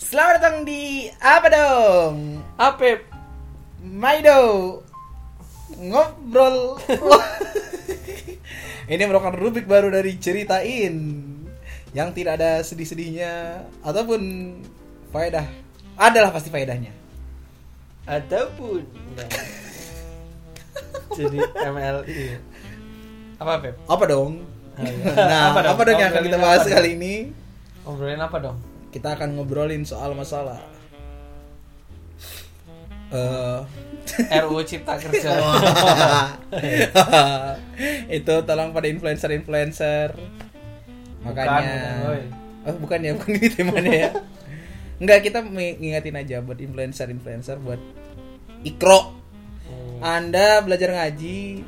Selamat datang di apa dong? Apep Maido ngobrol. Ini merupakan rubrik baru dari ceritain yang tidak ada sedih-sedihnya ataupun faedah. Adalah pasti faedahnya. Ataupun jadi MLI. Apa Pep? Apa dong? Oh, iya. Nah, apa dong yang akan kita bahas kali ini? Ngobrolin apa dong? Kita akan ngobrolin soal masalah RUU Cipta Kerja. Itu tolong pada influencer-influencer. Makanya bukan ya, bukan gitu temanya ya. Enggak, kita ngingetin aja buat influencer-influencer, buat ikro. Anda belajar ngaji,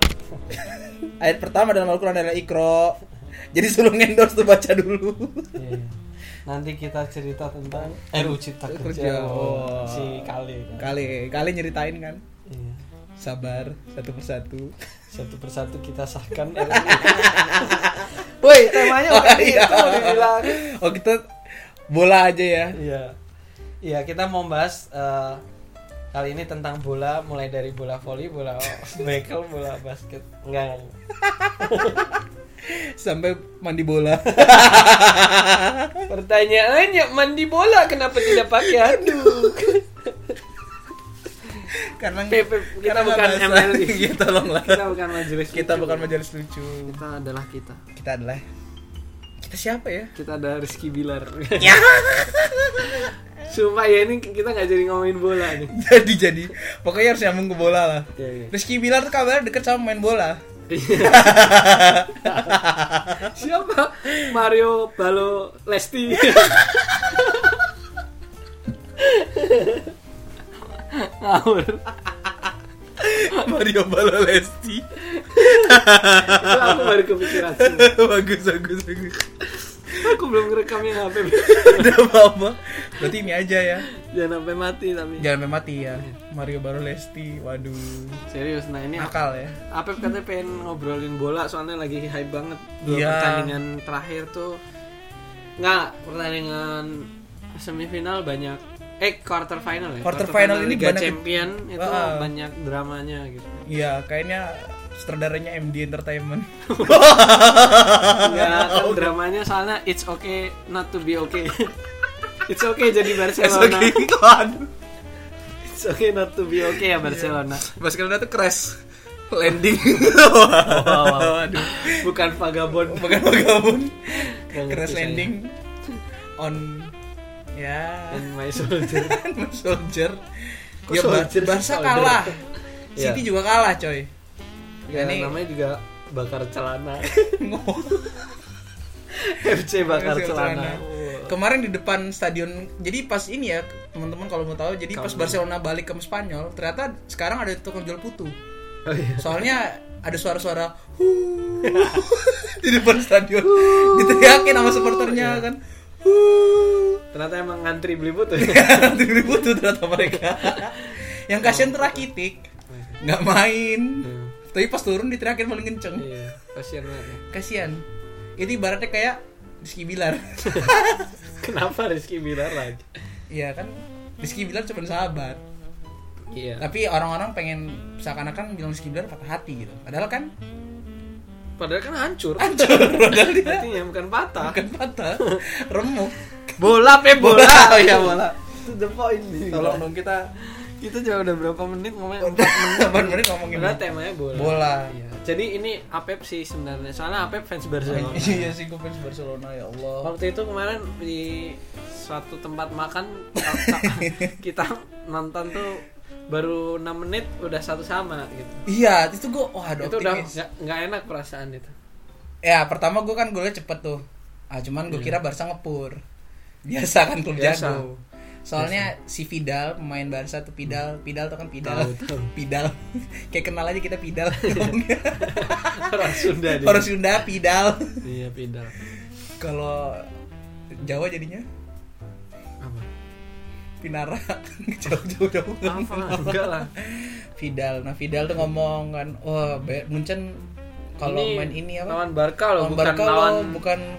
ayat pertama dalam Al-Quran adalah ikro. Jadi suruh endorse tuh, baca dulu. Nanti kita cerita tentang RUU Cipta Kerja. Oh, si Kale nyeritain kan. Iya. Sabar, satu persatu kita sahkan RUU. Woi, temanya bukan itu dibilang. Oh, kita bola aja ya. Iya. Iya, kita mau bahas kali ini tentang bola, mulai dari bola voli, bola bekel, bola basket. Enggak. Sampai mandi bola. Pertanyaannya, mandi bola kenapa tidak pakai handuk? Karena bukan MLI. Ya, tolonglah. Kita bukan majelis. Kita bukan majelis lucu. Kita adalah siapa ya? Kita ada Rizky Bilar. Ya. Sumpah ya, ini kita nggak jadi ngomongin bola nih. Jadi pokoknya harus nyambung ke bola lah. Ya. Rizky Bilar tuh kabarnya deket sama main bola. Siapa? Mario Balo Lesti. Mario Balo Lesti. Itu aku baru kepikiran. Bagus. Aku belum ngerekamnya HP. Udah apa-apa. Berarti ini aja ya. Jangan sampai mati ya. Mario Balo Lesti. Waduh. Serius, nah ini akal ya. Apep katanya pengen ngobrolin bola soalnya lagi hype banget. Pertandingan terakhir tuh pertandingan semifinal banyak. Quarter final ya. Quarter final ini Liga Champion itu banyak dramanya gitu. Iya, kayaknya sutradaranya MD Entertainment. Ya, kan dramanya soalnya it's okay not to be okay. It's okay jadi Barcelona. It's okay not to be okay ya Barcelona. Yeah. Barcelona tuh crash landing. Wow. Aduh. Bukan vagabond. Crash landing on ya, and my soldier. Ya, Barca kalah. City juga kalah, coy. Ya, ini namanya juga bakar celana. FC bakar celana. Kemarin di depan stadion. Jadi pas ini ya, teman-teman kalau mau tahu, jadi pas Barcelona balik ke Spanyol, ternyata sekarang ada tukang jual putu. Oh, iya. Soalnya ada suara-suara di depan stadion. Diteriakin sama supporternya kan. Ternyata emang ngantri beli putu. Ngantri beli putu ternyata mereka. Yang kasihan terakitik nggak main. Tapi pas turun diteriakin paling kenceng. Iya, kasihan banget ya. Kasihan. Itu ibaratnya kayak Rizky Bilar. Kenapa Rizky Bilar lagi? Iya kan, Rizky Bilar cuma sahabat. Iya. Tapi orang-orang pengen seakan-akan bilang Rizky Bilar patah hati gitu. Padahal kan hancur. Padahal dia hatinya bukan patah. Remuk. Bola. Oh iya, bola. Itu the point. Tolong dong, kita juga udah berapa menit ngomongin 4 menit ngomongin bola. Temanya bola. Iya. Jadi ini Apep sih sebenarnya. Soalnya Apep fans Barcelona. Iya sih, gue fans Barcelona, ya Allah. Waktu itu kemarin di suatu tempat makan kita nonton tuh baru 6 menit udah satu sama gitu. Iya, itu gue itu optimis. Udah enggak enak perasaan itu. Ya, pertama gue kan golnya cepet tuh. Ah, cuman gue kira Barca ngepur. Biasa kan klub jago. Soalnya si Vidal, pemain Barca tuh Vidal tuh kan Vidal. Kayak kenal aja kita Vidal. Orang Sunda Vidal. Iya, Vidal. Kalau Jawa jadinya Pinara. Jauh-jauh enggak lah. Vidal. Nah, Vidal tuh ngomong kan, Munchen Kalau main ini apa? Lawan Barca loh,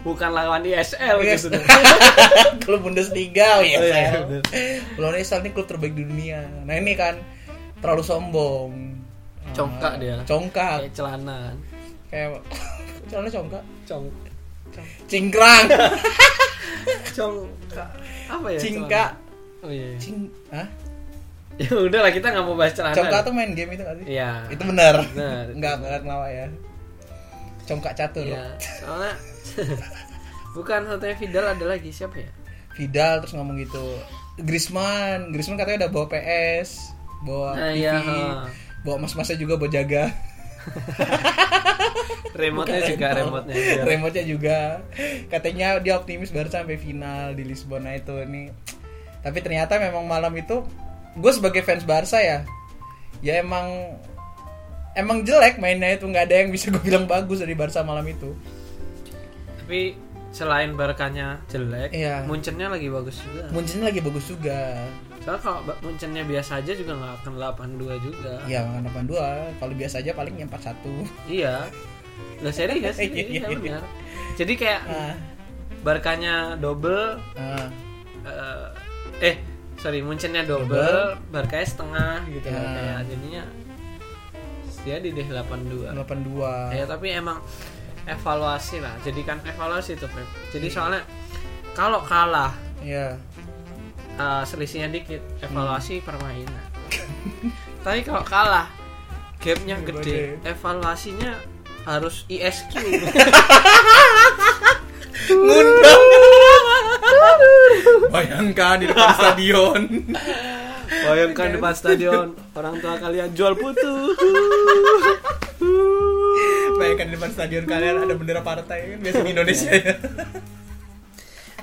bukan lawan ISL gitu. Klub Bundesliga ya. Oh, iya. Lawan ISL ini klub terbaik di dunia. Nah, ini kan terlalu sombong. Congkak dia. Congkak. Kayak celana. Kayak celana congkak. Cingkrang. Congkak. Apa ya? Cingkak. Oh iya. Hah? Ya udahlah, kita nggak mau bahas celana. Congkak tuh main game itu nggak sih? Iya. Itu benar. Nggak ngelawak ya. Congkak catur. Iya. Soalnya bukan satunya Vidal, ada lagi siapa ya? Vidal terus ngomong gitu. Griezmann katanya udah bawa PS, bawa TV, iya, bawa mas-masnya juga buat jaga. Remote-nya juga. Katanya dia optimis Barca sampai final di Lisbona itu nih. Tapi ternyata memang malam itu gue sebagai fans Barca ya emang jelek mainnya itu, nggak ada yang bisa gue bilang bagus dari Barca malam itu. Tapi selain Barkanya jelek, iya, Munchennya lagi bagus juga. Soalnya kalau Munchennya biasa aja juga nggak akan 8-2 juga. Iya, nggak 8-2. Kalau biasa aja palingnya 4-1. Iya, nggak serius. Iya, benar. Jadi kayak Barkanya double. Munchennya double, Barkanya setengah gitu ya. Kayak jadinya dia di 82. Ya, tapi emang evaluasi lah. Jadikan evaluasi itu, Pep. Jadi soalnya kalau kalah, ya selisihnya dikit, evaluasi permainan. Tapi kalau kalah, gapnya gede, evaluasinya harus ISQ. Ngundang. Bayangkan di depan stadion. Orang tua kalian jual putu. Bayangkan di depan stadion kalian ada bendera partai, kan biasa di Indonesia ya.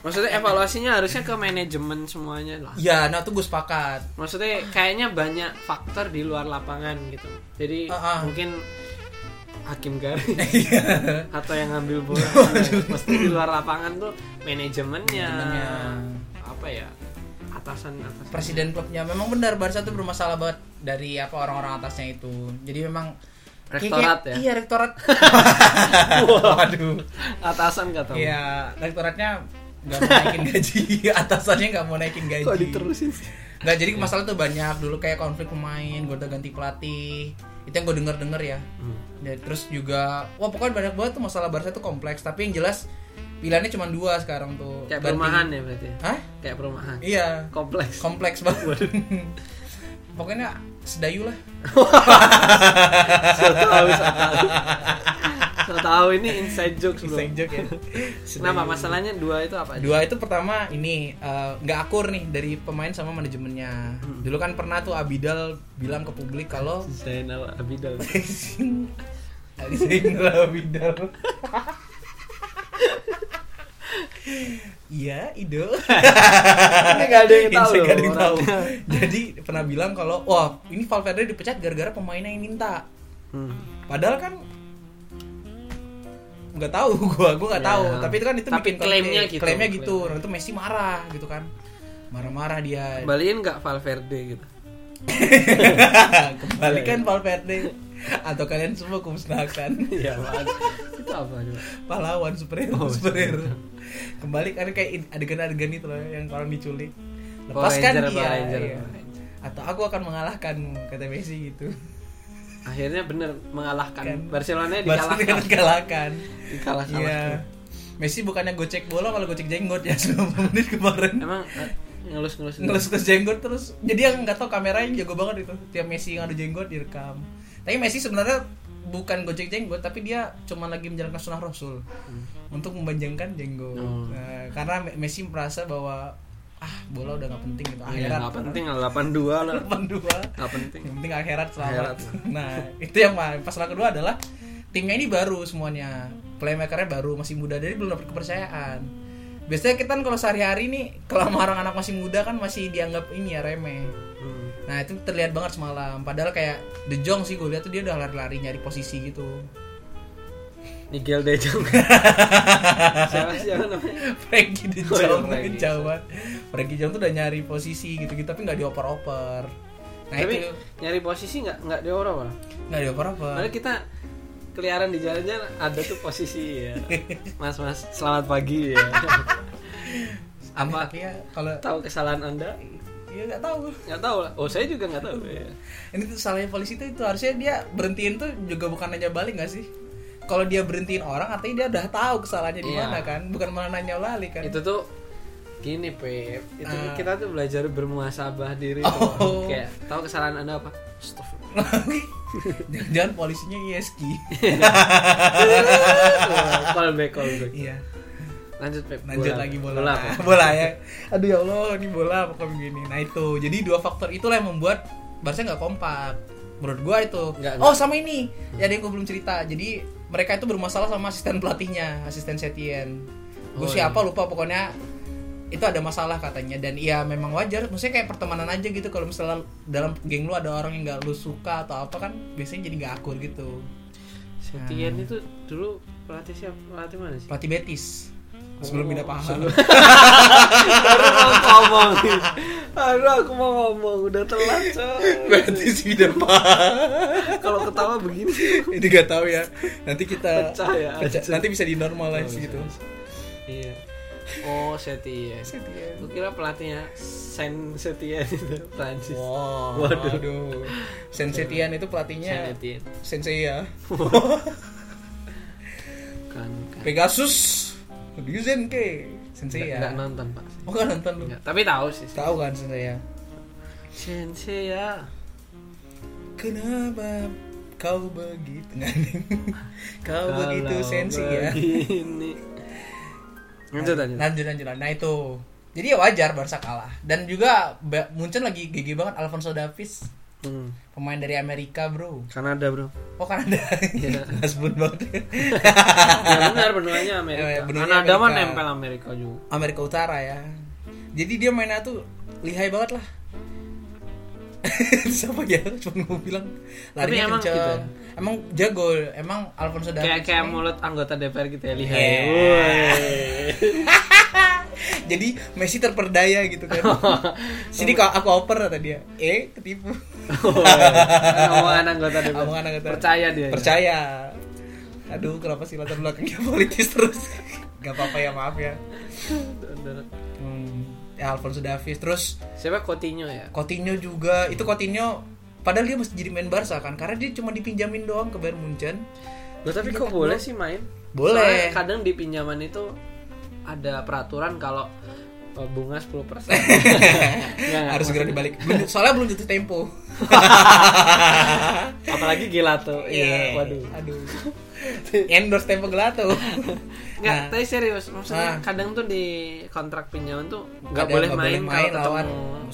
Maksudnya evaluasinya harusnya ke manajemen semuanya lah. Ya, nah itu gue sepakat. Maksudnya kayaknya banyak faktor di luar lapangan gitu. Jadi mungkin hakim garis atau yang ngambil bola. Pasti di luar lapangan tuh manajemennya. Apa ya? Atasan. Presiden klubnya. Memang benar Barca tuh bermasalah banget dari orang-orang atasnya itu. Jadi memang rektorat ya? Iya, rektorat. Waduh. Atasan gak tau. Iya, rektoratnya gak mau naikin gaji. Atasannya gak mau naikin gaji. Kok diterusin sih? Gak, jadi masalah tuh banyak. Dulu kayak konflik pemain, gonta-ganti pelatih. Itu yang gue denger ya. Terus juga, pokoknya banyak banget tuh masalah Barca tuh kompleks. Tapi yang jelas, pilihannya cuma 2 sekarang tuh. Kayak perumahan ya berarti? Hah? Kayak perumahan? Iya. Kompleks banget. Pokoknya sedayu lah. Tahu ini inside joke sebelum. Inside joke ya. Kenapa masalahnya 2 itu apa aja? 2 itu pertama ini nggak akur nih dari pemain sama manajemennya. Dulu kan pernah tuh Abidal bilang ke publik kalau Zainal Abidal. Iya, idol. Ini enggak ada yang tahu. Jadi pernah bilang kalau ini Valverde dipecat gara-gara pemainnya yang minta. Padahal kan enggak tahu gua enggak tahu, tapi itu kan itu tapi bikin klaimnya gitu. Nah, itu Messi marah gitu kan. Marah-marah dia. Kembaliin enggak Valverde gitu. Kembalikan Valverde. Atau kalian semua kumsnakan. Iya, itu apa juga? Pahlawan superhero. Kembali kan kayak adegan-adegan itu loh yang orang diculik. Lepaskan dia. Atau aku akan mengalahkanmu, kata Messi gitu. Akhirnya bener mengalahkan. Kan. Barcelona dikalahkan. Iya. Messi bukannya gocek bola malah gocek jenggot ya selama menit kemarin. Emang ngelus-ngelus jenggot terus. Jadi yang enggak tahu kameranya jago banget itu. Tiap Messi yang ada jenggot direkam. Tapi Messi sebenarnya bukan gocek jenggot, tapi dia cuma lagi menjalankan sunnah Rasul untuk membanjangkan jenggot. Karena Messi merasa bahwa bola udah nggak penting gitu, akhirat. Nggak penting, 82 lah. 82. Nggak penting. Yang penting akhirat selamat. Nah itu yang masalah kedua adalah timnya ini baru semuanya, playmakernya baru, masih muda, jadi belum dapat kepercayaan. Biasanya kita kan kalau sehari-hari nih kelemahan anak masih muda kan masih dianggap ini ya remeh. Nah itu terlihat banget semalam. Padahal kayak De Jong sih gue lihat tuh dia udah lari-lari nyari posisi gitu. Nigel De Jong. Siapa namanya? Frankie De Jong. Frankie De Jong tuh udah nyari posisi gitu-gitu tapi nggak dioper-oper. Nah, tapi itu nyari posisi nggak dioper-oper. Padahal kita keliaran di jalan-jalan ada tuh posisi ya. Mas, selamat pagi ya. Apa ya, kalau tahu kesalahan Anda? Ya nggak tahu lah. Oh saya juga nggak tahu. Ya. Ini tuh salahnya polisi itu harusnya dia berhentiin tuh juga bukan nanya balik nggak sih? Kalau dia berhentiin orang artinya dia udah tahu kesalahannya di mana kan, bukan malah nanya balik kan? Itu tuh gini Pep, itu kita tuh belajar bermuasabah diri tuh. Kayak tahu kesalahan Anda apa? Jangan polisinya ISK. Call back. Iya. Lanjut Pep. Lagi bola ya. Aduh ya Allah, ini bola apa begini. Nah itu, jadi dua faktor itulah yang membuat Barca gak kompak. Menurut gue itu enggak. Oh sama ini, ya ada yang gue belum cerita. Jadi mereka itu bermasalah sama asisten pelatihnya, asisten Setien. Gue siapa lupa pokoknya. Itu ada masalah katanya. Dan ya memang wajar, maksudnya kayak pertemanan aja gitu. Kalau misalnya dalam geng lu ada orang yang gak lu suka atau apa kan, biasanya jadi gak akur gitu. Setien itu dulu pelatih siapa? Pelatih mana sih? Pelatih Betis sebelum pindah Pahala. Aduh aku mau ngomong udah telat coy. Berarti si pindah Pahala. Kalau ketawa begini ini gak tahu ya. Nanti kita pecah ya. Nanti bisa di normalize gitu. Iya. Oh Setien. Lu kira pelatihnya Sen Setien itu Prancis. Wow. Waduh. Sen Setien itu pelatihnya. Sensei ya. Kan. Pegasus. Yuzen ke Sensei ya. Enggak nonton Pak. Oh enggak nonton lu. Tapi tahu sih. Tahu kan Sensei ya. Sensei ya. Kenapa kau begitu? Kau begitu Sensei ya. Lanjut. Nah itu. Jadi ya wajar Barca kalah. Dan juga Munchen lagi gigi banget Alphonso Davies. Pemain dari Amerika bro. Kanada. Ya. Nasbun banget. Benar benernya Amerika. Kanada mah nempel Amerika juga. Amerika Utara ya. Jadi dia mainnya tuh lihai banget lah. Siapa ya? Cuma mau bilang larinya kenceng. Gitu. Emang jago. Emang Alphonso Davies. Kayak mulut anggota DPR gitu ya lihai. Yeah. Jadi Messi terperdaya gitu kan. Sini aku oper kata dia. Ketipu. Omongan anggota percaya dia. Percaya. Ya? Aduh, kenapa sih latar belakangnya politis terus? Gak apa-apa ya, maaf ya. Ya Alphonso Davies terus siapa Coutinho ya? Coutinho juga. Itu Coutinho padahal dia mesti jadi main Barca kan karena dia cuma dipinjamin doang ke Bayern Munchen. Loh, tapi kok boleh sih main? Boleh. Soalnya kadang di pinjaman itu ada peraturan kalau bunga 10% harus segera dibalik. Soalnya belum jatuh tempo. Apalagi Gelato. Iya, Waduh. Endorse tempo Gelato. Enggak, tapi serius. Maksudnya kadang tuh di kontrak pinjaman tuh enggak boleh main kalau ketemu.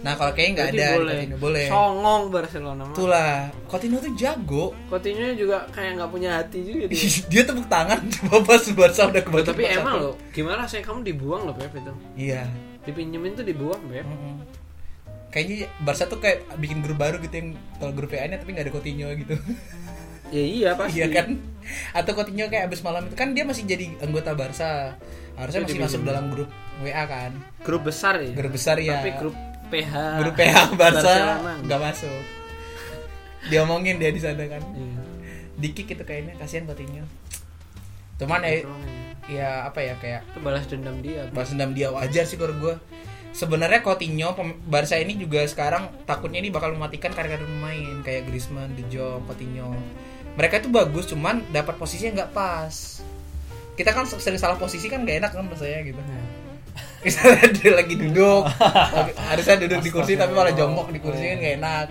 Nah, kalau kayaknya enggak ada Coutinho boleh. Songong Barcelona mah. Itulah. Coutinho tuh jago. Coutinho juga kayak enggak punya hati juga dia. Dia tepuk tangan coba pas Barca udah kebaca. Tapi emang lo, gimana rasanya kamu dibuang lo Pep itu? Iya. Dipinjemin tuh dibuang Pep. Mm-hmm. Kayaknya Barca tuh kayak bikin grup baru gitu yang kalau grup WA-nya tapi enggak ada Coutinho gitu. Ya iya pasti. Iya kan? Atau Coutinho kayak abis malam itu kan dia masih jadi anggota Barca. Harusnya masih masuk dalam grup WA kan. Grup besar ya. Tapi grup PH Barca nggak masuk. Diomongin dia di sana kan. Iya. Dikik itu kayaknya kasihan Coutinho. Cuman kayak itu balas dendam dia wajar sih kalau gue. Sebenarnya Coutinho Barca ini juga sekarang takutnya ini bakal mematikan karir pemain kayak Griezmann, De Jong, Coutinho. Mereka itu bagus cuman dapat posisinya nggak pas. Kita kan sering salah posisi kan nggak enak kan rasanya gitu. Misalnya dia lagi duduk, harusnya duduk di kursi tapi malah jongkok di kursi kan gak enak.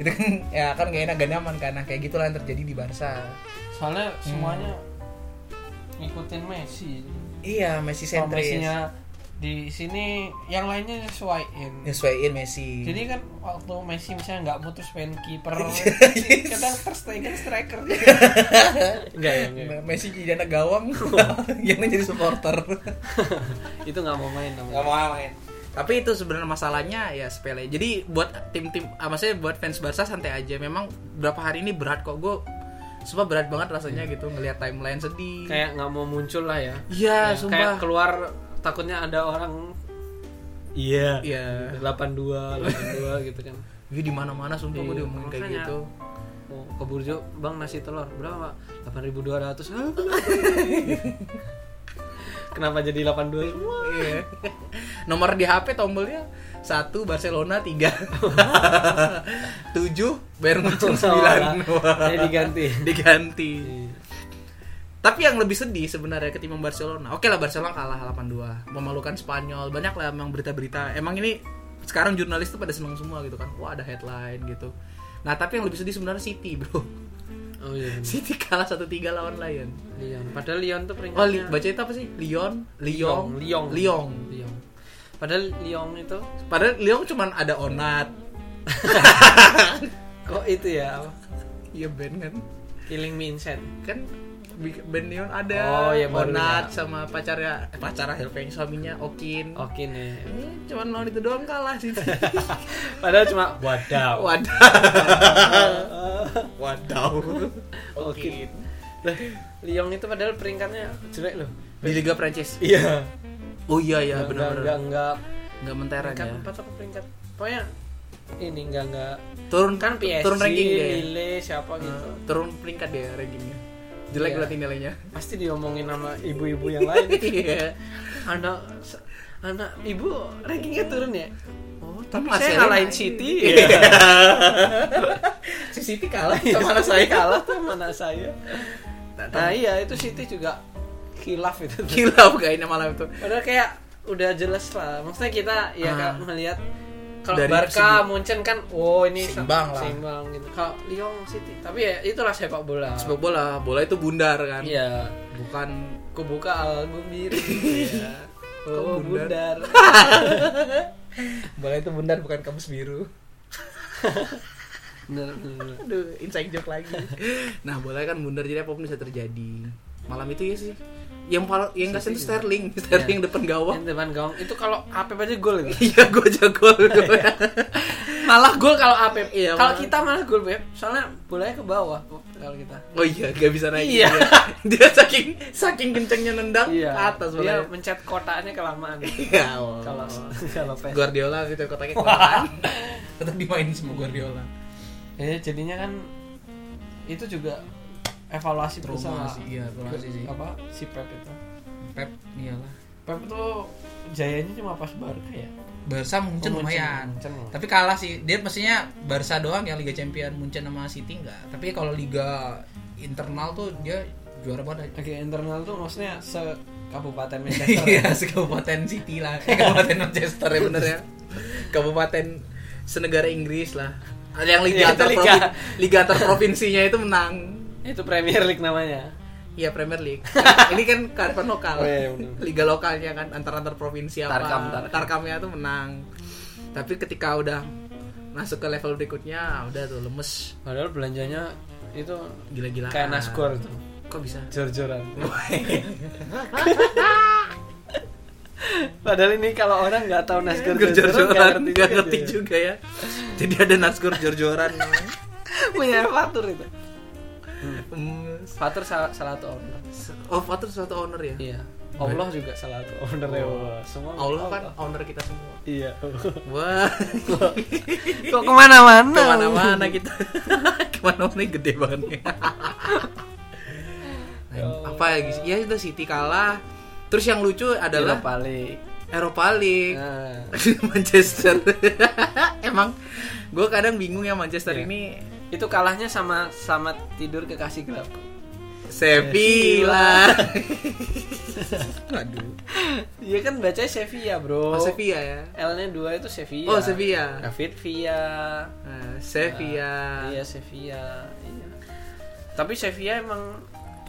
Itu kan ya kan gak enak, gak nyaman kan. Nah kayak gitulah yang terjadi di Barca. Soalnya semuanya ngikutin Messi. Iya, Messi sentris. Messinya di sini, yang lainnya nyesuaiin Messi. Jadi kan waktu Messi misalnya nggak mutus main kiper, kadang striker. Enggak. Messi jadi anak gawang, yang jadi supporter. Itu nggak mau main. Tapi itu sebenarnya masalahnya ya sepele. Jadi buat tim, maksudnya buat fans Barca santai aja. Memang berapa hari ini berat kok gue. Sumpah berat banget rasanya gitu ngelihat timeline sedih. Kayak nggak mau muncul lah ya. Iya, sumpah. Kayak keluar takutnya ada orang. Iya. 82 gitu kan. Jadi di mana-mana sumpah gue diomongin kayak gitu. aku ke Burjo, bang nasi telur berapa? 8.200. Kenapa jadi 82? Iya. Nomor di HP tombolnya 1 Barcelona 3. 7 Bayern Munchen 9. Jadi diganti. Iya. Tapi yang lebih sedih sebenarnya ketimbang Barcelona. Oke lah Barcelona kalah 8-2. Memalukan Spanyol. Banyak lah emang berita-berita. Emang ini sekarang jurnalis tuh pada senang semua gitu kan. Wah ada headline gitu. Nah tapi yang lebih sedih sebenarnya City, bro. Oh iya. City kalah 1-3 lawan Lyon. Lyon. Padahal Lyon tuh peringkatnya. Oh, bacanya itu apa sih? Lyon. Padahal Lyon cuman ada Onat. Kok itu ya? Iya band kan. Killing Me Insane kan. Ben Leon ada, oh, ya, Onat sama pacar Helveng suaminya Okin ya. Cuman mau itu doang kalah sih. Padahal cuma wadaw. Okin. Lah, Lyon itu padahal peringkatnya jelek loh di Liga Prancis. Iya. Oh iya ya, benar. Enggak mentereng ya. Peringkat 4 apa peringkat? Pokoknya ini enggak turun kan PSG, turun ranking dia. Lille siapa gitu. Turun peringkat dia rankingnya. Jelek berarti iya. Nilainya pasti diomongin sama ibu-ibu yang lain. Iya. anak ibu rankingnya turun ya. Oh tapi saya ngalahin Siti. Si Siti kalah sama anak saya nah iya itu Siti juga hilaf kayaknya malam itu. Padahal kayak udah jelas lah, maksudnya kita ya kan melihat kalau Barca Munchen kan, ini seimbang gitu. Kalau Lyon City, tapi ya itulah sepak bola. Bola itu bundar kan? Iya. Bukan kubuka Al-Gumiri. Iya. Oh, bundar. Bola itu bundar, bukan kamus biru. Bener. Aduh, inside joke lagi. Nah, bola kan bundar, jadi apapun bisa terjadi. Malam itu ya sih. Yang kasihan itu Sterling yeah. depan gawang itu kalau APP aja gol gitu. Iya, gue aja gol. Malah gol kalau APP. Iya, kalau kita malah gol, Beb. Soalnya bolanya ke bawah kalau kita. Oh iya, gak bisa naik. Iya. Dia saking kencengnya nendang ke atas bolanya. Dia mencet kotaknya kelamaan. Iya. Kalau Guardiola gitu kotaknya kelamaan. Tetap dimainin sama Guardiola. Ya jadinya kan itu juga evaluasi bersama sih apa si Pep iyalah. Pep tuh jayanya cuma pas Barca ya. Barca Munchen lumayan. Tapi kalah sih. Dia mestinya Barca doang yang Liga Champion, Munchen sama City enggak. Tapi kalau liga internal tuh dia juara banget. Liga internal tuh maksudnya se-kabupaten Manchester. Iya, se-kabupaten City lah. Kabupaten Manchester ya bener ya. Kabupaten senegara Inggris lah. Yang liga antar provinsinya itu menang. Itu Premier League namanya. Iya Premier League. Ini kan kearifan lokal. Oh, iya, liga lokalnya kan antar provinsi apa. Tarkamnya tuh menang. Tapi ketika udah masuk ke level berikutnya udah tuh lemes. Padahal belanjanya itu gila-gilaan. Kayak naskor tuh. Kok bisa? Jor-joran. Padahal ini kalau orang enggak tahu naskor jor-joran enggak ngerti juga ya. Jadi ada naskor jor-joran. Punya fatur itu. Fatur salah satu owner. Oh, Fatur salah satu owner ya? Iya. Allah juga salah satu owner ya. Semua Allah kan owner kita semua. Iya. Wah. Kok kemana-mana kita. Kemana-mana gede banget ya. Apa ya guys? Ya itu City kalah. Terus yang lucu adalah Europa League. Manchester. Emang gue kadang bingung ya Manchester ini. Itu kalahnya sama tidur kekasih gelapku. Sevilla. Aduh. Iya kan bacanya Sevilla, bro. Oh, Sevilla ya. L-nya 2 itu Sevilla. Oh, Sevilla. David Villa. Sevilla. Iya, Sevilla. Iya. Tapi Sevilla emang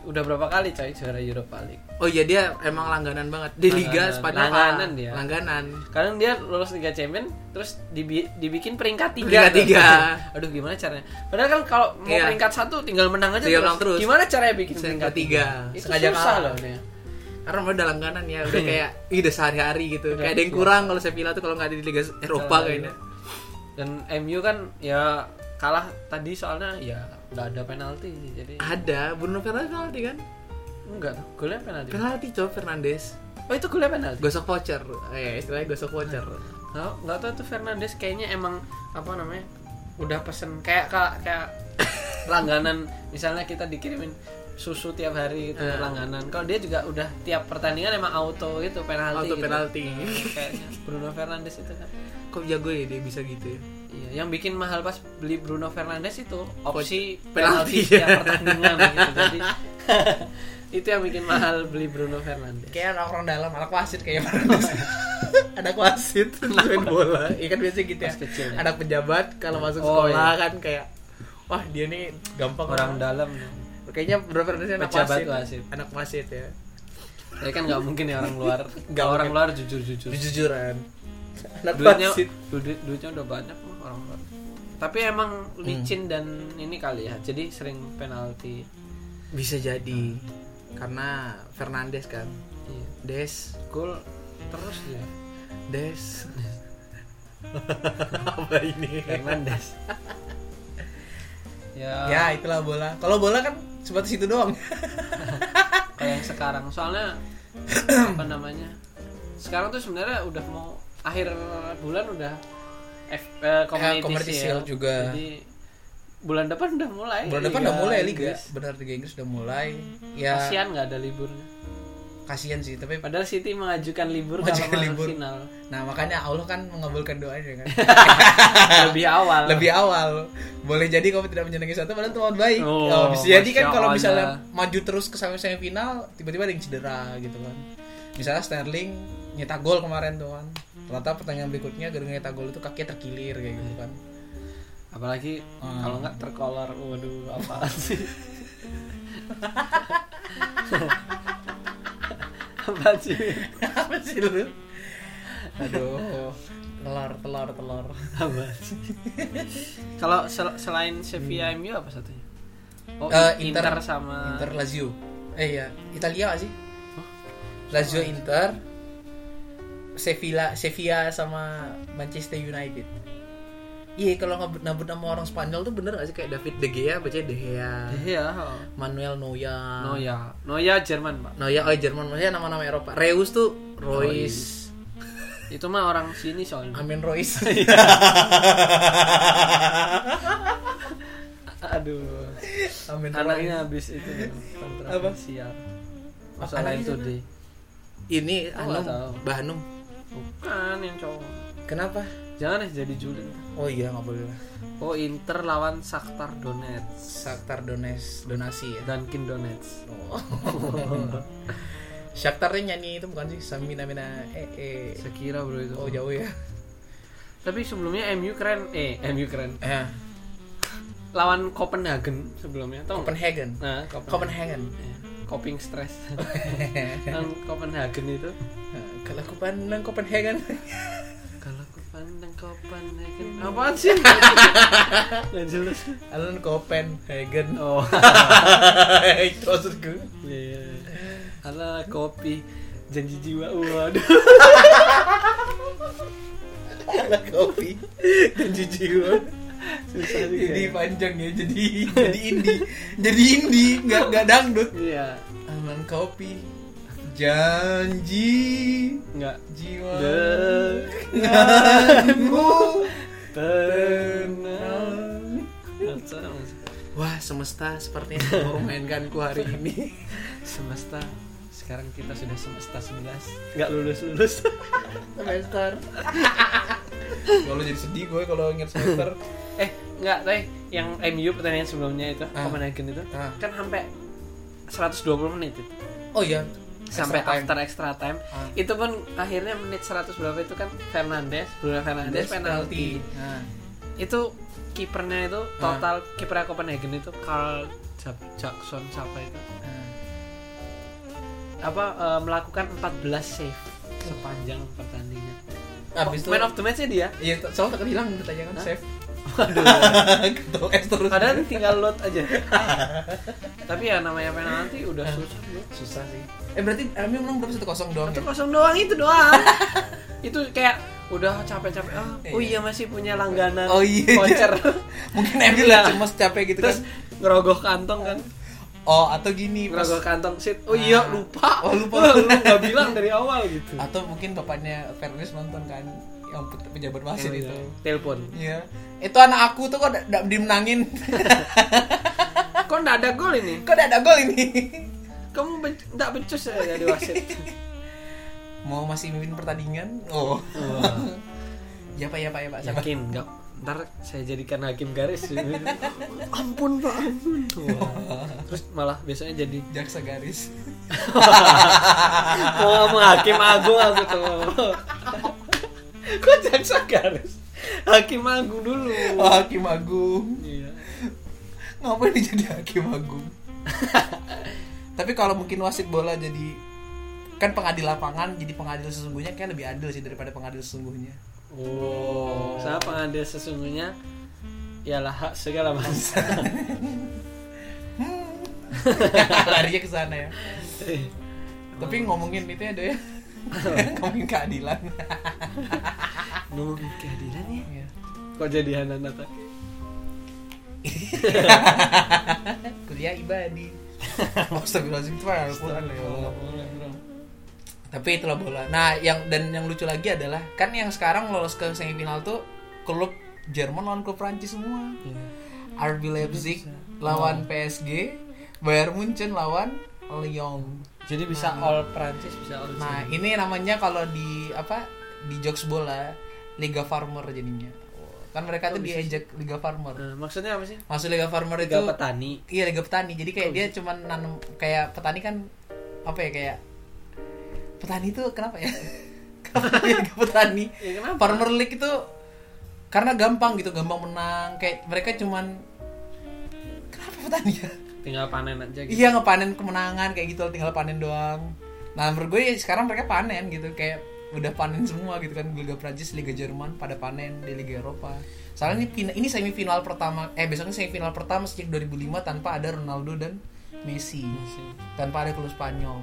udah berapa kali coy juara Europa League. Oh iya dia emang langganan banget di Liga Spanyol. Langganan. Kadang dia lolos Liga Champions terus dibikin peringkat 3. Aduh gimana caranya? Padahal kan kalau mau peringkat 1 tinggal menang aja terus. Gimana caranya bikin peringkat 3? Itu sengaja susah loh dia. Karena udah langganan ya, udah kayak udah sehari-hari gitu. Kayak ada yang kurang kalau Sevilla tuh kalau enggak ada di Liga Eropa kayaknya. Dan MU kan ya kalah tadi soalnya ya nggak ada penalti jadi ada Bruno Fernandes penalti kan enggak tuh golnya penalti coba Fernandes oh itu golnya penalti gosok voucher istilahnya gosok voucher nggak tahu tuh Fernandes kayaknya emang apa namanya udah pesen kayak langganan, misalnya kita dikirimin susu tiap hari itu langganan. Kalau dia juga udah tiap pertandingan emang auto itu penalti. Auto gitu. Penalti. Kayaknya Bruno Fernandes itu kan. Kok jago ya dia bisa gitu ya? Iya, yang bikin mahal pas beli Bruno Fernandes itu opsi penalti tiap pertandingan gitu. Jadi itu yang bikin mahal beli Bruno Fernandes. Kayak orang dalam anak wasit kayak Fernandes. Ada wasit main bola. Iya kan biasanya gitu ya. Kecil, ya. Anak pejabat kalau masuk sekolah kan kayak wah dia nih gampang orang dalam. Kayaknya berarti anak wasit ya. Tapi kan nggak mungkin ya orang luar. Nggak orang luar jujuran. Anak wasit. Duitnya udah banyak mah orang luar. Tapi emang licin dan ini kali ya. Jadi sering penalti. Bisa jadi karena Fernandes kan. Iya. Des gol terus dia. Des. Apa ini? Fernandes. ya itulah bola. Kalau bola kan sebatas itu doang. Kayak sekarang soalnya apa namanya, sekarang tuh sebenarnya udah mau akhir bulan udah kompetisi juga. Jadi bulan depan udah mulai liga. Benar, Liga Inggris udah mulai. Ya kasihan nggak ada liburnya, kasihan sih. Tapi padahal City mengajukan libur kalau final. Nah makanya Allah kan mengabulkan doanya kan. lebih awal boleh jadi kamu tidak menyenangi satu padahal teman baik. Bisa jadi kan kalau misalnya maju terus ke semifinal tiba-tiba ada yang cedera gitu kan. Misalnya Sterling nyetak gol kemarin tuh kan, ternyata pertandingan berikutnya gara-gara nyetak gol itu kakinya terkilir kayak gitu kan. Apalagi kalau nggak terkolar, waduh apaan sih. Apa sih lu? Aduh, telur. Apa sih? Kalau selain Sevilla MU apa satunya? Inter sama Inter Lazio. Iya, Italia gak sih? Huh? Lazio Inter, Sevilla sama Manchester United. Iya, kalau nabut nama orang Spanyol tuh bener gak sih? Kayak David De Gea, bacanya De Gea. Manuel Neuer. Neuer Jerman, Pak. Neuer, Jerman. Maksudnya nama-nama Eropa. Reus tuh Royce. Itu mah orang sini soalnya. Amin Royce. Aduh. Amin anaknya habis itu. Apa? Sial. Masalah itu deh. Ini Anum. Mbah Anum. Bukan yang cowok. Kenapa? Jangan jadi Juli. Oh iya, nggak boleh. Oh, Inter lawan Shakhtar Donetsk. Donasi ya. Dunkin Donuts. Shakhtarnya nyanyi itu bukan sih? Samina-mina Sekira bro itu. Oh, jauh ya. Tapi sebelumnya MU keren. Lawan Copenhagen sebelumnya, tau? Copenhagen. Nah, Copenhagen. Coping stress. Lawan Copenhagen itu. Kalau aku pandang Copenhagen. Copenhagen. Apaan sih? Gak jelas. Alun Copenhagen. Oh. Itu maksud gue. Iya. Ala kopi janji jiwa. Waduh. Ala kopi janji jiwa. Susah juga. Jadi panjang ya. Jadi indie. Enggak dangdut. Iya. Alun kopi. Janji enggak jiwa denganmu tenang. Wah, semesta sepertinya memainkanku hari ini. Semesta. Sekarang kita sudah semesta 11. Enggak lulus. Semester. Kalau jadi sedih gue kalau ingat semester. Enggak, Teh. Yang MU pertandingan sebelumnya itu, Copenhagen itu kan sampai 120 menit itu. Oh iya. Sampai after extra time. Itu pun akhirnya menit 100 berapa itu kan Bruno Fernandes penalti. Itu kipernya itu total kiper Copenhagen itu Carl Jackson siapa itu. Melakukan 14 save sepanjang pertandingan. Habis itu man of the match-nya dia. Iya, soalnya tadi hilang pertanyaan save. Aduh. Terus. Padahal tinggal load aja. Tapi ya namanya penalti udah susah sih. Berarti Army menang berapa? 1-0 doang. 1-0 doang itu doang. Itu kayak udah capek-capek. Iya masih punya langganan. Oh iya. Voucher. Mungkin Army lah cuma capek gitu terus, kan. Terus ngerogoh kantong kan. Oh, atau gini ngerogoh kantong sit. Oh iya lupa. Lu enggak bilang dari awal gitu. Atau mungkin bapaknya Fernandes nonton kan. Yang pejabat wasit itu telepon. Iya. Itu anak aku tuh kok dimenangin. Kok enggak ada gol ini? Kamu enggak becus ya jadi wasit. Mau masih mimpin pertandingan? Oh. Ya Pak. Yakin enggak? Ntar saya jadikan hakim garis. Ampun Pak, ampun. Wah. Terus malah biasanya jadi jaksa garis. Wah, hakim agung aku tuh. Kok jaksa garis? Hakim agung dulu. Oh, hakim agung. Iya. Ngapain jadi hakim agung? Tapi kalau mungkin wasit bola jadi kan pengadil lapangan, jadi pengadil sesungguhnya kayak lebih adil sih daripada pengadil sesungguhnya. Oh, saya pengadil sesungguhnya ialah hak segala bangsa. Larinya ke sana ya. Tapi ngomongin itu ada ya. Ngomongin keadilan. Ngomongin keadilan ya. Kok jadi anak-anak tadi? Kuliah ibadi. Astagfirullahaladzim, itu harus Quran ya. Tapi itulah bola. Nah, yang lucu lagi adalah kan yang sekarang lolos ke semifinal tuh klub Jerman lawan klub Prancis semua. Yeah. RB Leipzig lawan PSG, Bayern Munchen lawan Lyon. Jadi bisa all Prancis, bisa all. Nah, Jerman. Ini namanya kalau di jokes bola Liga Farmer jadinya. Kan mereka tuh diajak Liga Farmer. Maksudnya apa sih? Maksud Liga Farmer itu Liga petani. Iya, Liga petani. Jadi kayak dia cuma nanam kayak petani kan kayak petani itu kenapa ya? Kenapa ya petani? Ya, kenapa? Farmer League itu karena gampang gitu, gampang menang. Kayak mereka cuman kenapa petani ya? Tinggal panen aja gitu. Iya, ngepanen kemenangan kayak gitu, tinggal panen doang. Nah, menurut gue ya sekarang mereka panen gitu, kayak udah panen semua gitu kan. Liga Prancis, Liga Jerman pada panen di Liga Eropa. Soalnya ini semifinal pertama, besoknya semifinal pertama sejak 2005 tanpa ada Ronaldo dan Messi. Tanpa ada klub Spanyol.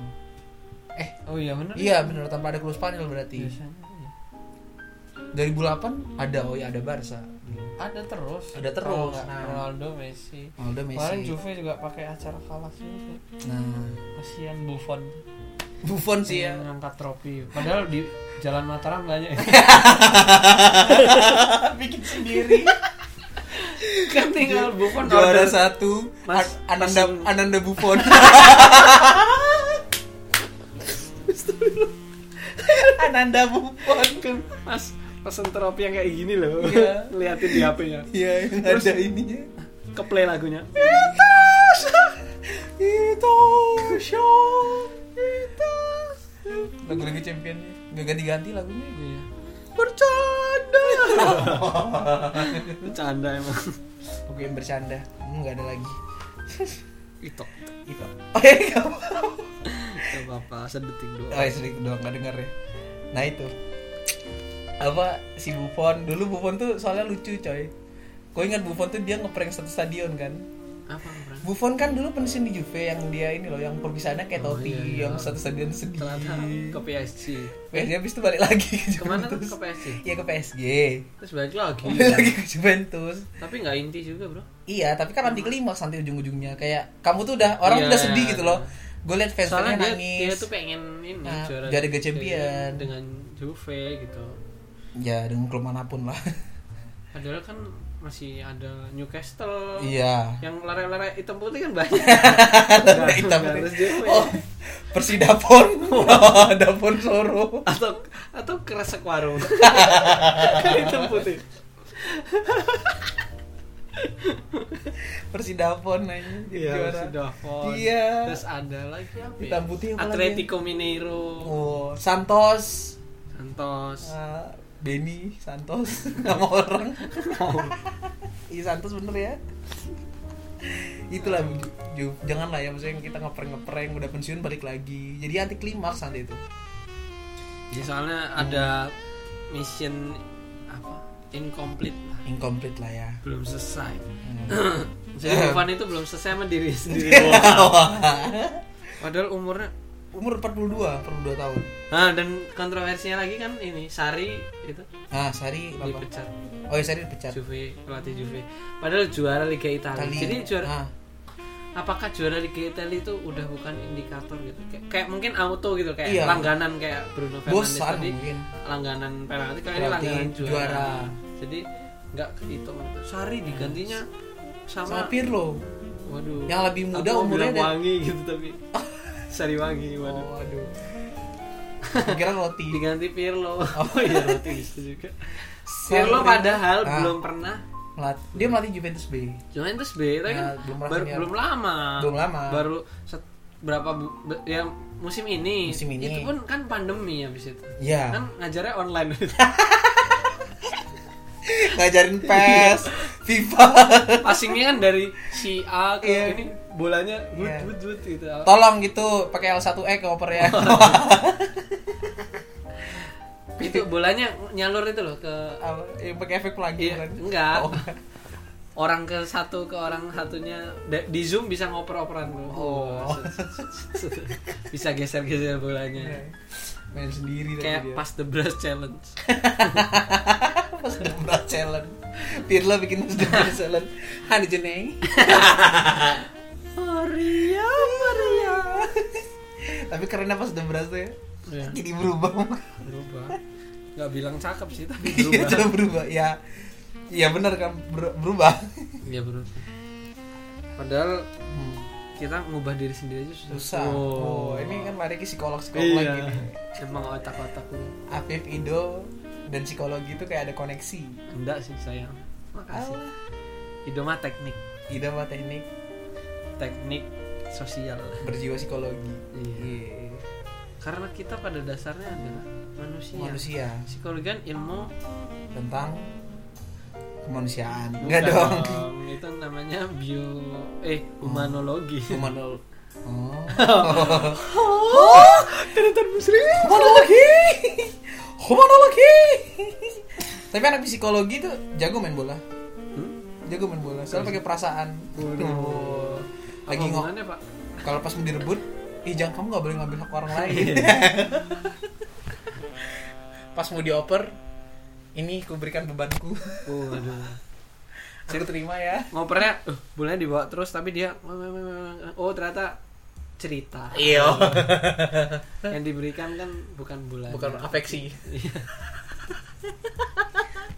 Oh iya benar. Iya benar, tanpa ada klub Spanyol berarti. Biasanya, iya. 2008 ada ada Barca. Ada terus. Nah, Ronaldo Messi. Kemarin Juve juga pakai acara kalah sih. Nah, kasihan Buffon sih ya ngangkat trofi. Padahal di Jalan Mataram banyak. Bikin sendiri. Kan tinggal Buffon juara 1, Ananda Buffon. Ananda Buffon kan mas pesen tropi yang kayak gini loh, liatin di HP-nya. Iya, terus ada ininya. Keplay lagunya. Itu. Lagu champion nggak ganti-ganti lagunya. Iya. Bercanda emang. Oke, bercanda. Nggak ada lagi. Itu. Oh ya, apa sedetik doang. Enggak dengar ya. Nah itu. Apa si Buffon? Dulu Buffon tuh soalnya lucu, coy. Kau ingat Buffon tuh dia ngeprank satu stadion kan? Apa ngeprank? Buffon kan dulu pensiun di Juve yang dia ini loh, yang perpisahannya kayak Totti, yang satu stadion sedih. Ke PSG. Dia habis itu balik lagi ke Juventus. Kemana tuh, ke PSG? Iya, ke PSG. Terus balik lagi. Lagi ke Juventus. Tapi enggak inti juga, Bro. Iya, tapi kan anti klimaks nanti ujung-ujungnya kayak kamu tuh udah orang udah sedih gitu loh. Gue liat fansnya nangis. Dia tuh pengen ini juara Liga Champion dengan Juve gitu. Ya dengan klub manapun lah. Padahal kan masih ada Newcastle. Iya. Yang lare-lare hitam putih kan banyak. Lare hitam putih. Oh, Persidapon. Dapon Soro. Atau Kresek Warung. Kan hitam putih. Persidapon aja Persidapon. Iya. Terus ada lagi apa? Hitam putih apa Atletico Mineiro. Oh, Santos. Benny Santos nama orang. Iya Santos bener ya. Itulah janganlah ya, maksudnya kita ngeprank udah pensiun balik lagi. Jadi anti klimaks nanti itu. Jadi soalnya ada mission incomplete lah ya, belum selesai. Jadi Buffon itu belum selesai sama diri sendiri. Padahal umur 42 tahun. Nah, dan kontroversinya lagi kan ini Sarri itu. Nah, Sarri dipecat. Oh ya, Sarri dipecat. Juve, pelatih Juve. Padahal juara Liga Italia. Jadi juara. Apakah juara Liga Italia itu udah bukan indikator gitu? Kayak mungkin auto gitu, kayak langganan kayak Bruno Fernandes tadi. Langganan penalti kali ini langganan juara. Jadi enggak kehitung. Sarri digantinya sama Pirlo. Waduh. Yang lebih muda umurnya ada wangi gitu tapi sari wangi. Waduh. Oh, waduh. Kira roti. Diganti Pirlo. Oh iya roti itu juga. Pirlo padahal belum pernah melatih. Dia melatih Juventus B. Juventus B itu kan belum lama. Baru berapa ya musim ini. Itu pun kan pandemi habis itu. Iya. Kan ngajarnya online. Ngajarin PES, FIFA. Passingnya kan dari si A ke ini bolanya but gitu. Tolong gitu pakai L1E koper ya. Itu bolanya nyalur itu loh ke pakai efek lagi kan. Enggak. Oh. Orang ke satu ke orang satunya di Zoom bisa ngoper-operan loh. Oh. Bisa geser-geser bolanya. Main sendiri kayak pas the brush challenge. Pas the brush challenge Pirlo bikin pas the brush challenge. Hani jeneng Maria tapi karena pas the brush tuh ya jadi berubah gak bilang cakep sih tapi berubah ya benar kan berubah padahal kita ngubah diri sendiri aja susah. Oh ini kan lari ke psikolog lagi nih. Emang otak-otak lu. Afif, Ido dan psikologi itu kayak ada koneksi. Enggak sih sayang. Makasih. Ido mah teknik. Teknik sosial. Berjiwa psikologi. Iya. Karena kita pada dasarnya adalah manusia. Psikologi kan ilmu tentang kemanusiaan. Enggak dong. Itu namanya humanologi. Humanologi. Tapi anak psikologi tuh jago main bola. Soalnya pakai perasaan. Lagi ngomongannya, Pak. Kalau pas mau direbut, jangan kamu enggak boleh ngambil hak orang lain. Pas mau dioper, ini ku berikan bebanku. Oh, aduh. Saya terima ya. Ngopernya, bolanya dibawa terus tapi dia oh ternyata cerita. Iya. Yang diberikan kan bukan bola. Bukan afeksi.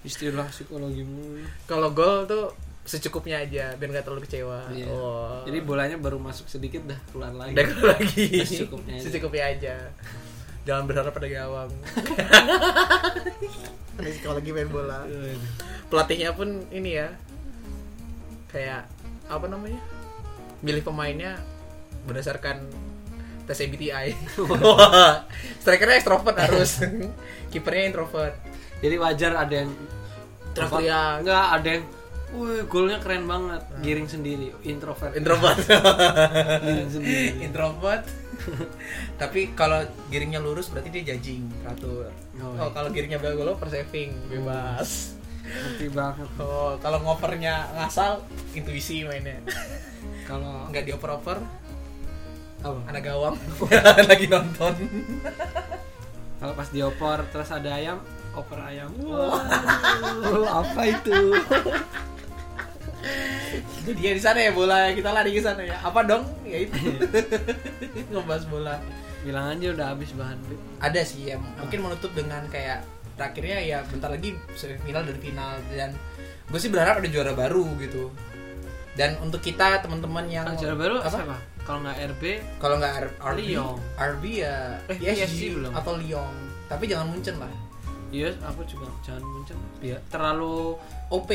Istilah psikologimu. Kalau gol tuh secukupnya aja biar enggak terlalu kecewa. Iya. Oh. Jadi bolanya baru masuk sedikit dah keluar lagi. Secukupnya aja. Jangan berharap pada gawang. Ada psikologi main bola. Pelatihnya pun ini ya, kayak apa namanya, milih pemainnya berdasarkan tes MBTI. Strikernya ekstrovert harus, kipernya introvert. Jadi wajar ada yang teriak, nggak ada yang, golnya keren banget, giring sendiri, introvert. Introvert. Tapi kalau giringnya lurus berarti dia judging, teratur. Oh, kalau giringnya belok persaving, bebas. Ngerti banget. Oh, kalau ngopernya ngasal, intuisi mainnya. Kalau enggak dioper-oper anak gawang lagi nonton. Kalau pas dioper terus ada ayam, oper ayam. Wow, apa itu? Itu dia di sana ya bola, kita lari ke sana ya. Apa dong? Ya itu. Ngebahas bola. Bilang aja udah habis bahan. Ada sih ya. Mungkin menutup dengan kayak terakhirnya ya bentar lagi semifinal dari final dan gue sih berharap ada juara baru gitu. Dan untuk kita teman-teman yang juara baru apa? Kalau enggak RB, RB ya PSG belum atau Lyon. Tapi jangan Munchen lah. Iya, aku juga jangan Munchen. Ya, terlalu OP.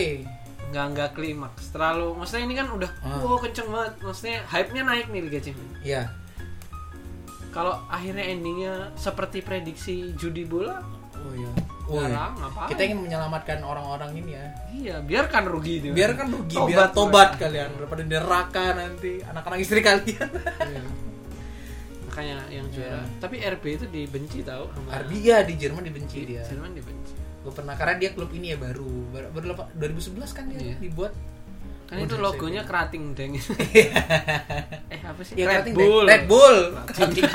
Nggak klimaks terlalu, maksudnya ini kan udah kenceng banget, maksudnya hype-nya naik nih Liga Champions. Iya. Kalau akhirnya endingnya seperti prediksi judi bola, apa? Kita ingin menyelamatkan orang-orang ini ya. Iya, biarkan rugi itu. Biarkan rugi, biar tobat kalian daripada neraka nanti anak-anak istri kalian. Iya. Makanya yang juara. Tapi RB itu dibenci tahu. RB ya di Jerman dibenci dia. Jerman dibenci. Gue pernah karena dia klub ini ya baru 2011 kan dia dibuat kan itu logonya kerating deng. Apa sih ya, Red Bull kerating.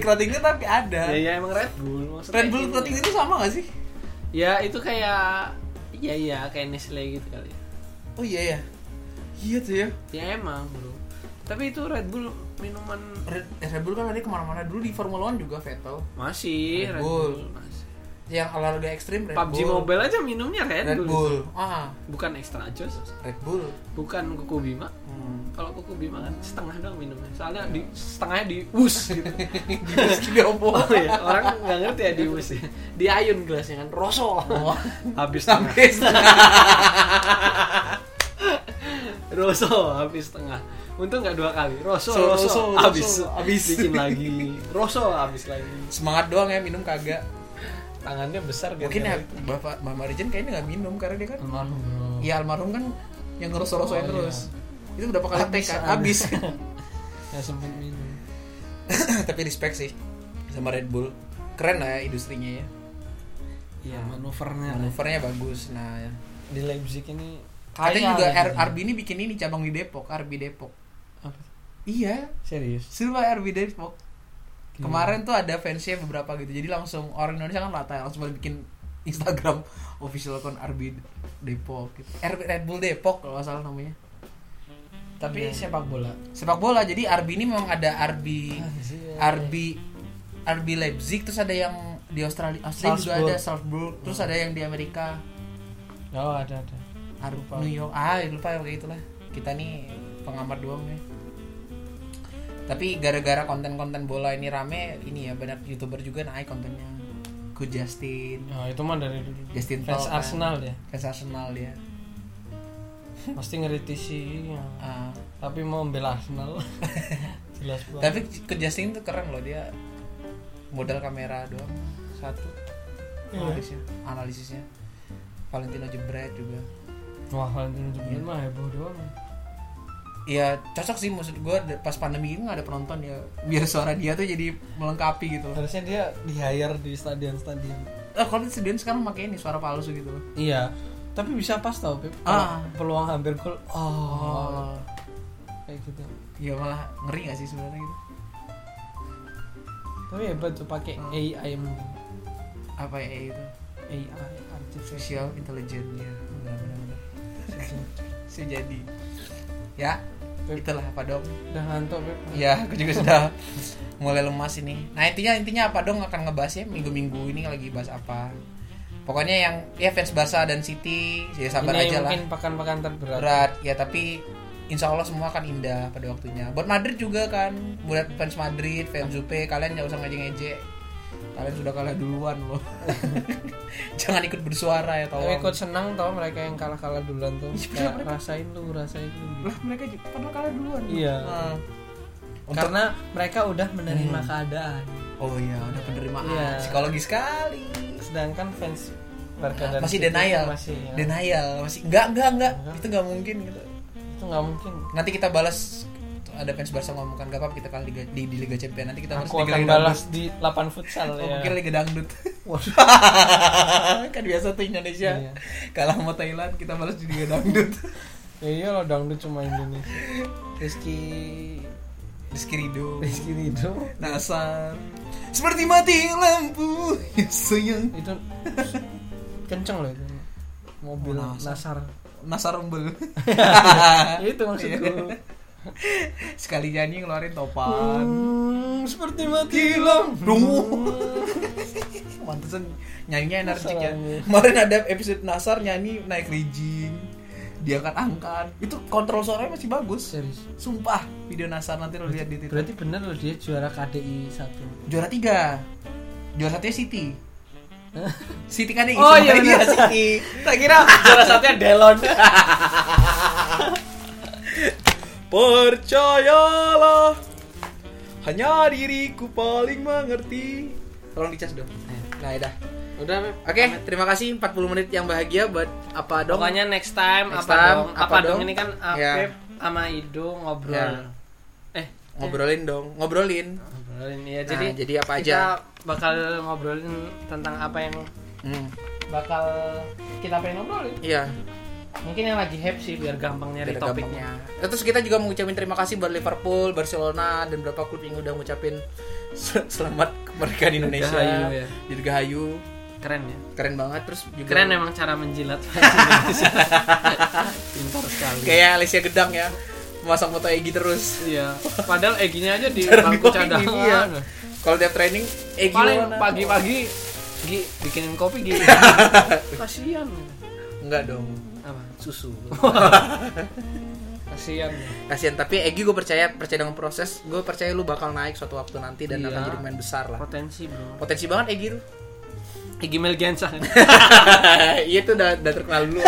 Keratingnya tapi ada ya emang Red Bull. Maksudnya Red Bull kerating itu sama nggak sih ya itu kayak kayak Nestle gitu kali. Oh iya tuh ya emang bro. Tapi itu Red Bull minuman. Red Bull kan tadi kemana-mana dulu di Formula 1 juga Vettel. Masih Red Bull. yang olahraga ekstrim Red PUBG Bull. Mobile aja minumnya Red Bull. Ah. Bukan extra jos. Red Bull. Bukan Kokubima. Kalau Kokubima kan setengah doang minumnya. Soalnya di setengahnya di wus gitu. Di wus gitu apa ya? Orang enggak ngerti ya di wus ya. Di ayun gelasnya kan roso. Oh. Habis setengah. Roso habis setengah. Untung enggak dua kali. Roso habis bikin lagi. Roso habis lagi. Semangat doang ya minum kagak. Tangannya besar gitu. Mungkin Bapak Mama Rijen kayaknya enggak minum karena dia kan almarhum kan yang ngeroso-rosoin terus. Iya. Itu berapa kali tekan habis. Ya sempet minum. Tapi respect sih sama Red Bull. Keren lah ya industrinya ya. Iya, manuvernya bagus. Nah, ya. Di Leipzig ini katanya juga RB ini bikin ini cabang di Depok, RB Depok. Apa? Iya, serius. Silva RB Depok. Gila. Kemarin tuh ada fansnya beberapa gitu. Jadi langsung orang Indonesia kan latah langsung bikin Instagram official account RB Depok gitu. Red Bull Depok kalau enggak salah namanya. Tapi sepak bola jadi RB ini memang ada RB Leipzig, terus ada yang di Australia juga ada Salzburg, terus ada yang di Amerika ada New York lupa kayak itulah, kita nih pengamat doang ya. Tapi gara-gara konten-konten bola ini rame ini ya, banyak youtuber juga naik kontennya ke Justin itu mah dari Justin fans Talk, fans Arsenal dia pasti ngeritisi tapi mau membela Arsenal. Jelas banget. Tapi ke Justin tuh keren loh, dia modal kamera doang satu analisisnya. Valentino Jebret juga Valentino Jebret mah heboh doang ya, cocok sih maksud gue pas pandemi ini gak ada penonton ya, biar suara dia tuh jadi melengkapi gitu. Harusnya dia di-hire di stadion kalau di stadion sekarang pakai ini suara palsu gitu loh. Iya tapi bisa pas tau Pip. Peluang hampir gol kayak gitu ya, malah ngeri nggak sih sebenarnya gitu. Tapi hebat tuh pakai AI mungkin. Apa AI itu? AI artificial intelligence ya, benar-benar sejadi ya Pip. Itulah apa dong, udah ngantuk Pip ya, aku juga sudah mulai lemas ini. Nah intinya apa dong akan ngebahasnya minggu-minggu ini lagi bahas apa. Pokoknya yang ya fans Barca dan City ya sabar aja lah. Ini mungkin pekan-pekan terberat. Ya tapi insya Allah semua akan indah pada waktunya. Buat Madrid juga kan, buat fans Madrid, fans Juve, kalian nggak usah ngejek-ngejek. Kalian sudah kalah duluan loh. Jangan ikut bersuara ya, tolong. Tapi ikut senang tau mereka yang kalah duluan tuh. Ya, rasain lu. Lah mereka padahal kalah duluan. Iya. Karena mereka udah menerima keadaan. Oh iya, udah penerimaan. Iya. Psikologi sekali. Sedangkan fans Barca masih denial. Masih enggak. Itu enggak mungkin gitu. Itu enggak mungkin. Nanti kita balas ada fans Barca ngomong kan enggak apa-apa kita kalah di Liga Champions. Nanti kita harus balas di lapangan futsal ya. Mungkin Liga Dangdut. Waduh. Kan biasa tuh Indonesia. Iya. Kalah sama Thailand kita balas di Liga Dangdut. Ya iya loh, dangdut cuma Indonesia. Rizky Ridho Nasar seperti mati lampu ya sayang. Itu kenceng loh itu mobil Nasar embel. Ya, itu maksudku. Sekali nyanyi ngeluarin topan seperti mati lampu. Mantesan nyanyinya energik ya. Kemarin ada episode Nasar nyanyi naik rijing, dia kan angkat itu kontrol suaranya masih bagus. Serius sumpah, video Nasar nanti lo lihat di Twitter. Berarti bener lo dia juara KDI 1, juara 3 juara 1 City. City KDI. Oh iya bener City. Tak kira juara 1 Delon. Percayalah hanya diriku paling mengerti. Tolong dicas dong. Nah ya dah. Udah, oke, terima kasih 40 menit yang bahagia buat apa dong. Pokoknya next time apa dong ini kan Apip sama Ido ngobrol. Ya. Ngobrolin ya. Nah, jadi apa aja? Kita bakal ngobrolin tentang apa yang bakal kita pengen ngobrolin. Iya. Mungkin yang lagi hype sih biar gampang nyari topiknya. Terus kita juga mengucapin terima kasih buat Liverpool, Barcelona dan beberapa klub yang udah ngucapin selamat kemerdekaan Indonesia. Dirgahayu. Keren ya, keren banget. Terus juga keren emang cara menjilat. Pintar sekali kayak Alicia Gedang ya, masang foto Egy terus. Iya, padahal Egy-nya aja di bangku cadangan. Kalau dia training Egy paling pagi-pagi Gi, bikinin kopi Gi. Kasihan. Enggak dong. Apa? Susu. Kasihan. Kasihan, tapi Egy gue percaya dengan proses. Gue percaya lu bakal naik suatu waktu nanti dan akan jadi pemain besar lah. Potensi, bro. Potensi banget Egy tuh. Egy Melgiansyah. Iya tuh udah terkenal dulu.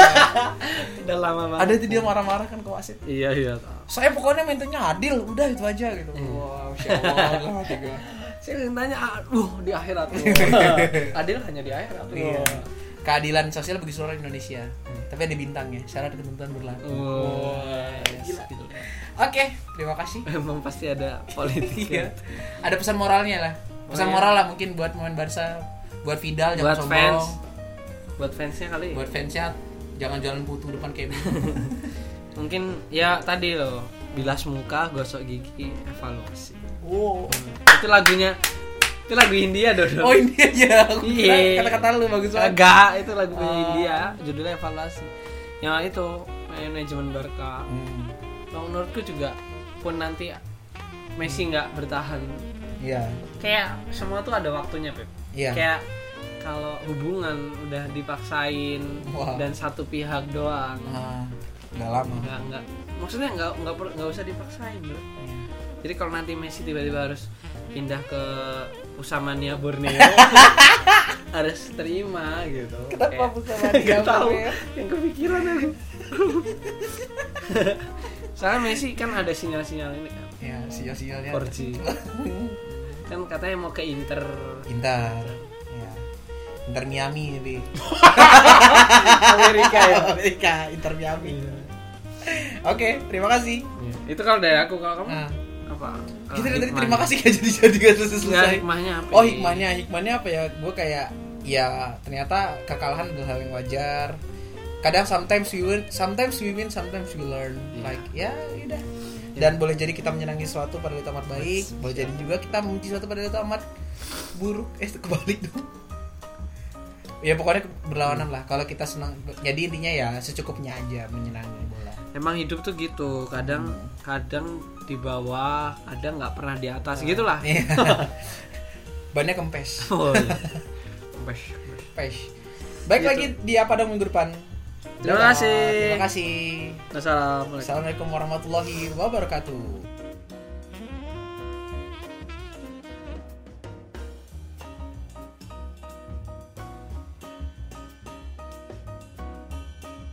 Udah lama banget. Ada tuh dia marah-marah kan ke wasit. Iya. Saya pokoknya mainnya adil, udah itu aja gitu. Wah, masyaallah juga. Saya nanya, di akhirat tuh. Adil hanya di akhirat tuh. Iya. Keadilan sosial bagi seluruh Indonesia. Tapi ada bintangnya, syarat ketentuan berlaku. Gila. Oke, terima kasih. Memang pasti ada politik. Ya. Ada pesan moralnya lah. Pesan moral lah mungkin buat pemain Barca, buat Vidal jangan sombong. Fans. Buat fansnya kali. Buat fansnya jangan jalan putu depan kayak mungkin ya tadi loh, bilas muka, gosok gigi, evaluasi. Wow. Itu lagu India Dodo. Oh India ya. Kata-kata lu bagus banget. Enggak, itu lagu India, judulnya evaluasi. Yang itu manajemen Barca. Menurutku juga pun nanti Messi enggak bertahan. Iya. Kayak semua tuh ada waktunya, Pep. Iya. Kayak kalau hubungan udah dipaksain dan satu pihak doang. Enggak lama. Enggak. Maksudnya enggak usah dipaksain, bro. Iya. Jadi kalau nanti Messi tiba-tiba harus pindah ke Pusamania Borneo, harus terima gitu. Kenapa Pusamania Borneo? Yang kepikiran aja. Soalnya Messi kan ada sinyal-sinyal ini kan. Iya, sinyal-sinyalnya. 4G. Kan katanya mau ke Inter. Ya. Inter Miami tapi. Amerika, Inter Miami. Ya. Oke, terima kasih. Ya. Itu kalau dari aku, kalau kamu? Kita dari terima kasih gak jadi gak selesai. Hikmahnya apa? Oh hikmahnya apa ya? Gue kayak ya ternyata kekalahan adalah hal yang wajar. Kadang sometimes we win, sometimes we learn. Yeah. Like udah. Yeah. Dan boleh jadi kita menyenangi sesuatu pada waktu amat baik. Boleh jadi juga kita membenci sesuatu pada waktu amat buruk. Kebalik dong. Ya pokoknya berlawanan lah. Kalau kita senang, jadi intinya ya secukupnya aja menyenangi bola. Emang hidup tuh gitu. Kadang di bawah, kadang nggak pernah di atas gitulah. Iya. Bannya kempes. Kempes. Baik gitu. Lagi dia pada minggu depan. Terima kasih. Assalamualaikum warahmatullahi wabarakatuh.